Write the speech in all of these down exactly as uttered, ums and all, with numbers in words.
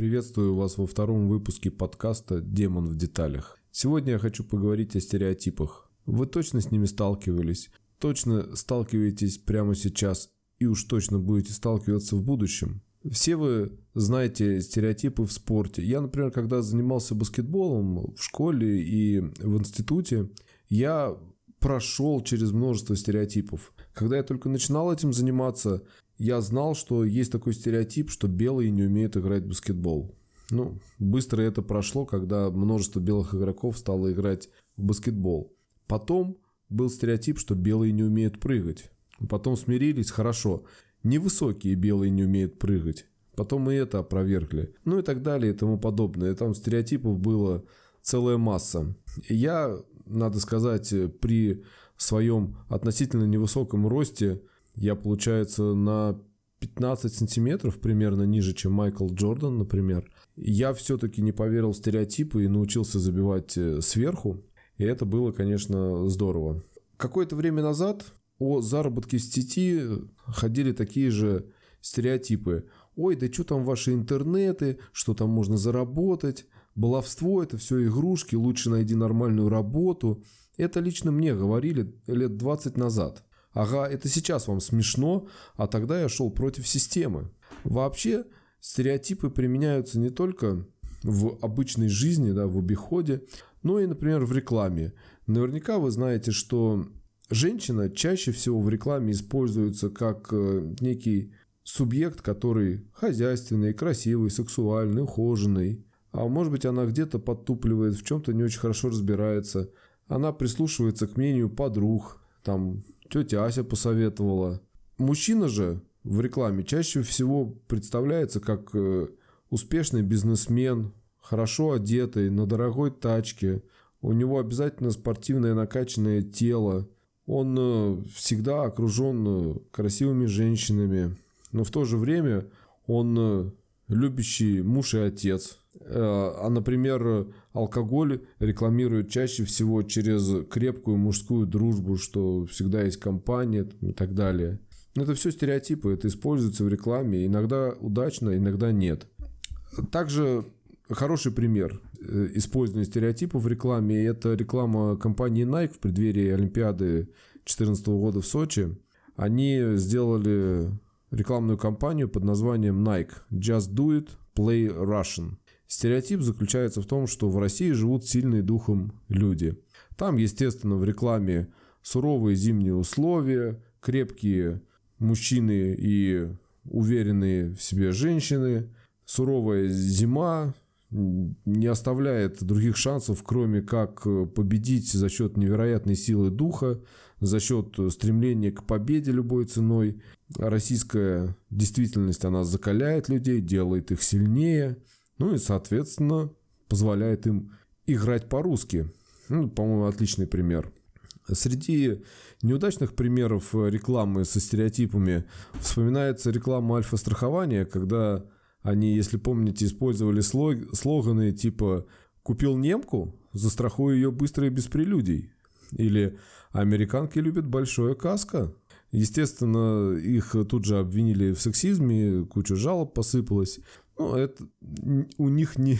Приветствую вас во втором выпуске подкаста «Демон в деталях». Сегодня я хочу поговорить о стереотипах. Вы точно с ними сталкивались? Точно сталкиваетесь прямо сейчас и уж точно будете сталкиваться в будущем? Все вы знаете стереотипы в спорте. Я, например, когда занимался баскетболом в школе и в институте, я прошел через множество стереотипов. Когда я только начинал этим заниматься, я знал, что есть такой стереотип, что белые не умеют играть в баскетбол. Ну, быстро это прошло, когда множество белых игроков стало играть в баскетбол. Потом был стереотип, что белые не умеют прыгать. Потом смирились, хорошо. Невысокие белые не умеют прыгать. Потом и это опровергли. Ну и так далее и тому подобное. Там стереотипов было целая масса. Я, надо сказать, при своем относительно невысоком росте я, получается, на пятнадцать сантиметров примерно ниже, чем Майкл Джордан, например. Я все-таки не поверил в стереотипы и научился забивать сверху. И это было, конечно, здорово. Какое-то время назад о заработке в сети ходили такие же стереотипы. Ой, да что там ваши интернеты, что там можно заработать, баловство, это все игрушки, лучше найди нормальную работу. Это лично мне говорили лет двадцать назад. Ага, это сейчас вам смешно, а тогда я шел против системы. Вообще, стереотипы применяются не только в обычной жизни, да, в обиходе, но и, например, в рекламе. Наверняка вы знаете, что женщина чаще всего в рекламе используется как некий субъект, который хозяйственный, красивый, сексуальный, ухоженный. А может быть, она где-то подтупливает, в чем-то не очень хорошо разбирается. Она прислушивается к мнению подруг, там... Тетя Ася посоветовала. Мужчина же в рекламе чаще всего представляется как успешный бизнесмен, хорошо одетый, на дорогой тачке. У него обязательно спортивное накачанное тело. Он всегда окружен красивыми женщинами. Но в то же время он любящий муж и отец. А, например, алкоголь рекламируют чаще всего через крепкую мужскую дружбу, что всегда есть компания и так далее. Это все стереотипы, это используется в рекламе, иногда удачно, иногда нет. Также хороший пример использования стереотипов в рекламе – это реклама компании Nike в преддверии Олимпиады две тысячи четырнадцатого года в Сочи. Они сделали рекламную кампанию под названием Nike Just Do It, Play Russian. Стереотип заключается в том, что в России живут сильные духом люди. Там, естественно, в рекламе суровые зимние условия, крепкие мужчины и уверенные в себе женщины, суровая зима не оставляет других шансов, кроме как победить за счет невероятной силы духа, за счет стремления к победе любой ценой. Российская действительность, она закаляет людей, делает их сильнее. Ну и, соответственно, позволяет им играть по-русски. Ну, по-моему, отличный пример. Среди неудачных примеров рекламы со стереотипами вспоминается реклама альфа-страхования, когда они, если помните, использовали слоганы типа «Купил немку? Застрахую ее быстро и без прелюдий». Или «Американки любят большое каско». Естественно, их тут же обвинили в сексизме, куча жалоб посыпалась. Ну, это у них не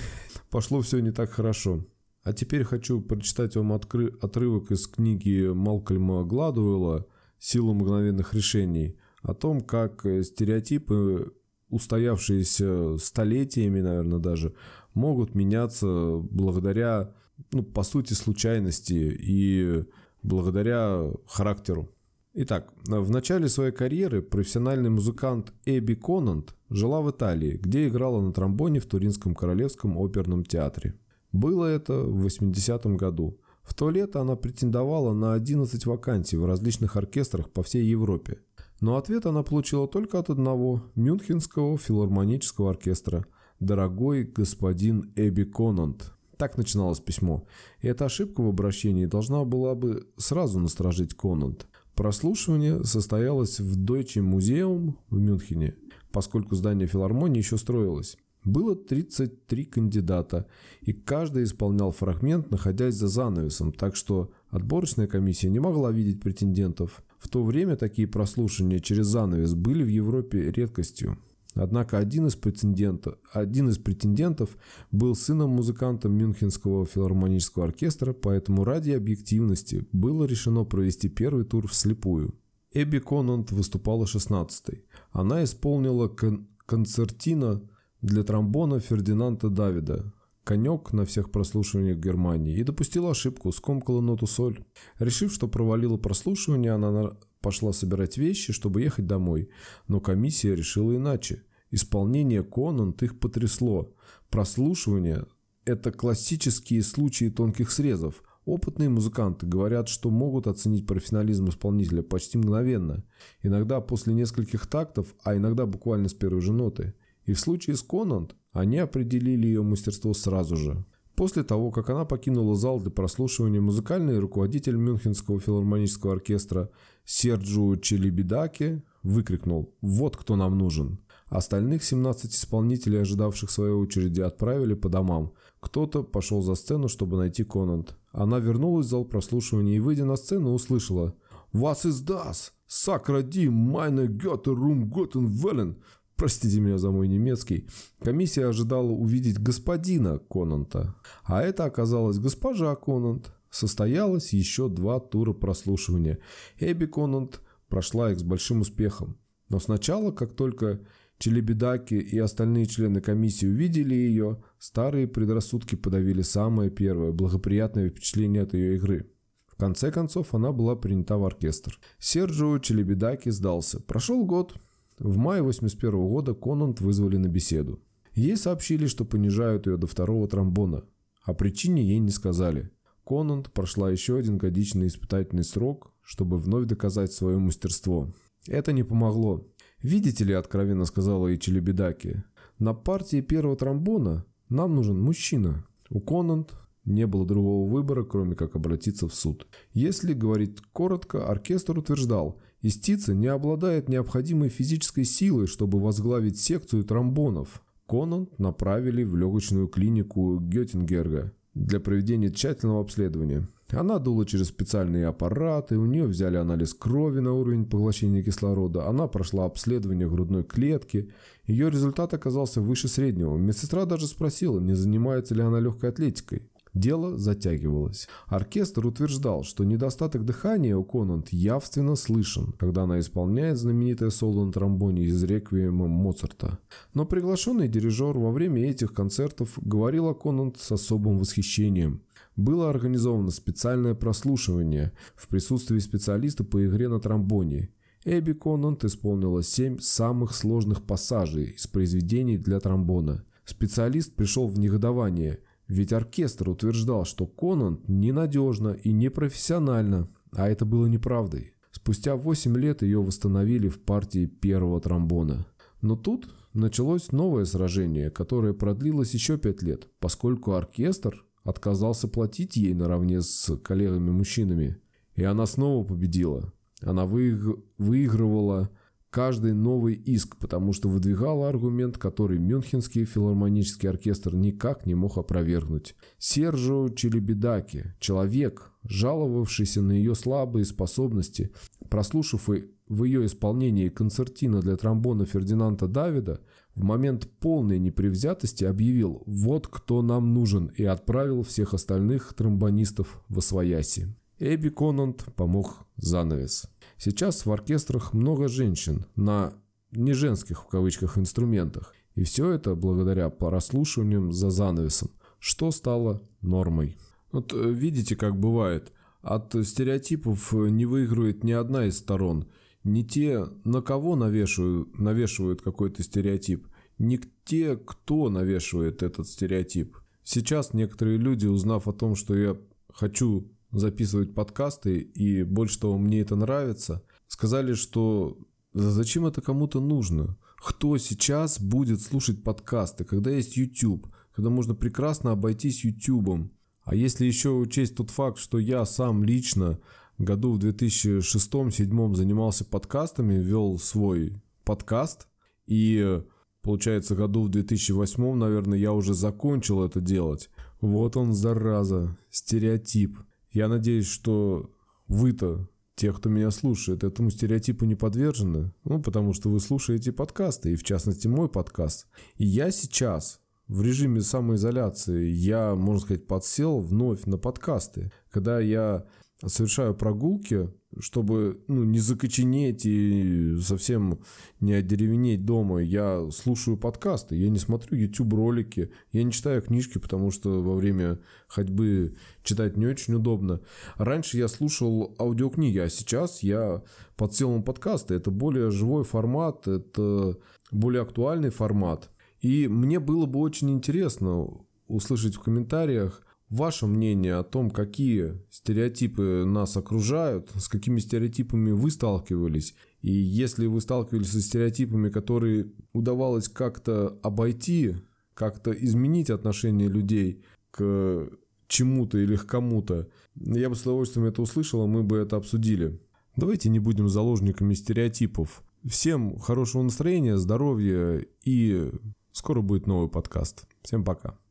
пошло все не так хорошо. А теперь хочу прочитать вам откры... отрывок из книги Малкольма Гладуэлла «Сила мгновенных решений» о том, как стереотипы, устоявшиеся столетиями, наверное, даже, могут меняться благодаря, ну, по сути, случайности и благодаря характеру. Итак, в начале своей карьеры профессиональный музыкант Эбби Конант жила в Италии, где играла на тромбоне в Туринском Королевском оперном театре. Было это в восьмидесятом году. В то лето она претендовала на одиннадцать вакансий в различных оркестрах по всей Европе. Но ответ она получила только от одного – Мюнхенского филармонического оркестра. «Дорогой господин Эбби Конант». Так начиналось письмо. И эта ошибка в обращении должна была бы сразу насторожить Конант. Прослушивание состоялось в Deutsche Museum в Мюнхене, поскольку здание филармонии еще строилось. Было тридцать три кандидата, и каждый исполнял фрагмент, находясь за занавесом, так что отборочная комиссия не могла видеть претендентов. В то время такие прослушивания через занавес были в Европе редкостью. Однако один из претендентов, один из претендентов был сыном музыканта Мюнхенского филармонического оркестра, поэтому ради объективности было решено провести первый тур вслепую. Эбби Конант выступала шестнадцатой. Она исполнила кон- концертино для тромбона Фердинанда Давида «Конек» на всех прослушиваниях Германии и допустила ошибку, скомкала ноту соль. Решив, что провалила прослушивание, она пошла собирать вещи, чтобы ехать домой. Но комиссия решила иначе. Исполнение Конант их потрясло. Прослушивание – это классические случаи тонких срезов. Опытные музыканты говорят, что могут оценить профессионализм исполнителя почти мгновенно. Иногда после нескольких тактов, а иногда буквально с первой же ноты. И в случае с Конант они определили ее мастерство сразу же. После того, как она покинула зал для прослушивания, музыкальный руководитель Мюнхенского филармонического оркестра Серджу Челибидаки выкрикнул: «Вот кто нам нужен!». Остальных семнадцать исполнителей, ожидавших своей очереди, отправили по домам. Кто-то пошел за сцену, чтобы найти Конант. Она вернулась в зал прослушивания и, выйдя на сцену, услышала: «Was ist das? Sacra die meine Götter um Gotten Willen!». Простите меня за мой немецкий. Комиссия ожидала увидеть господина Конанта, а это оказалась госпожа Конант. Состоялось еще два тура прослушивания. Эбби Конант прошла их с большим успехом. Но сначала, как только Челебедаки и остальные члены комиссии увидели ее, старые предрассудки подавили самое первое благоприятное впечатление от ее игры. В конце концов, она была принята в оркестр. Серджио Челебедаки сдался. Прошел год. В мае восемьдесят первого года Конант вызвали на беседу. Ей сообщили, что понижают ее до второго тромбона. О причине ей не сказали. Конант прошла еще один годичный испытательный срок, чтобы вновь доказать свое мастерство. Это не помогло. «Видите ли, — откровенно сказала ей Челебедаки, — на партии первого тромбона нам нужен мужчина». У Конант не было другого выбора, кроме как обратиться в суд. Если говорить коротко, оркестр утверждал: истица не обладает необходимой физической силой, чтобы возглавить секцию тромбонов. Конант направили в легочную клинику Геттингена для проведения тщательного обследования. Она дула через специальные аппараты, у нее взяли анализ крови на уровень поглощения кислорода, она прошла обследование грудной клетки. Ее результат оказался выше среднего. Медсестра даже спросила, не занимается ли она легкой атлетикой. Дело затягивалось. Оркестр утверждал, что недостаток дыхания у Конант явственно слышен, когда она исполняет знаменитое соло на тромбоне из реквиема Моцарта. Но приглашенный дирижер во время этих концертов говорил о Конант с особым восхищением. Было организовано специальное прослушивание в присутствии специалиста по игре на тромбоне. Эбби Конант исполнила семь самых сложных пассажей из произведений для тромбона. Специалист пришел в негодование, ведь оркестр утверждал, что Конант ненадежно и непрофессионально, а это было неправдой. Спустя восемь лет ее восстановили в партии первого тромбона. Но тут началось новое сражение, которое продлилось еще пять лет, поскольку оркестр отказался платить ей наравне с коллегами-мужчинами. И она снова победила. Она выиг... выигрывала... каждый новый иск, потому что выдвигал аргумент, который Мюнхенский филармонический оркестр никак не мог опровергнуть. Серджио Челебедаки, человек, жаловавшийся на ее слабые способности, прослушав в ее исполнении концертино для тромбона Фердинанда Давида, в момент полной непревзятости объявил: «Вот кто нам нужен», и отправил всех остальных тромбонистов восвояси. Эбби Конант помог занавес. Сейчас в оркестрах много женщин на «неженских» в кавычках инструментах. И все это благодаря прослушиваниям за занавесом, что стало нормой. Вот видите, как бывает. От стереотипов не выигрывает ни одна из сторон. Не те, на кого навешивают, навешивают какой-то стереотип, не те, кто навешивает этот стереотип. Сейчас некоторые люди, узнав о том, что я хочу записывать подкасты и больше того, мне это нравится, сказали, что зачем это кому-то нужно? Кто сейчас будет слушать подкасты, когда есть YouTube, когда можно прекрасно обойтись YouTube? А если еще учесть тот факт, что я сам лично году в две тысячи шестом-две тысячи седьмом занимался подкастами, вел свой подкаст, и получается году в две тысячи восьмом, наверное, я уже закончил это делать. Вот он, зараза, стереотип. Я надеюсь, что вы-то, Те, кто меня слушает, этому стереотипу не подвержены, ну, потому что вы слушаете подкасты, и в частности мой подкаст. И я сейчас в режиме самоизоляции, я, можно сказать, подсел вновь на подкасты. Когда я совершаю прогулки, чтобы ну, не закоченеть и совсем не одеревенеть дома, я слушаю подкасты, я не смотрю YouTube-ролики, я не читаю книжки, потому что во время ходьбы читать не очень удобно. Раньше я слушал аудиокниги, а сейчас я подсел на подкасты. Это более живой формат, это более актуальный формат. И мне было бы очень интересно услышать в комментариях ваше мнение о том, какие стереотипы нас окружают, с какими стереотипами вы сталкивались. И если вы сталкивались со стереотипами, которые удавалось как-то обойти, как-то изменить отношение людей к чему-то или к кому-то, я бы с удовольствием это услышал, а мы бы это обсудили. Давайте не будем заложниками стереотипов. Всем хорошего настроения, здоровья и скоро будет новый подкаст. Всем пока.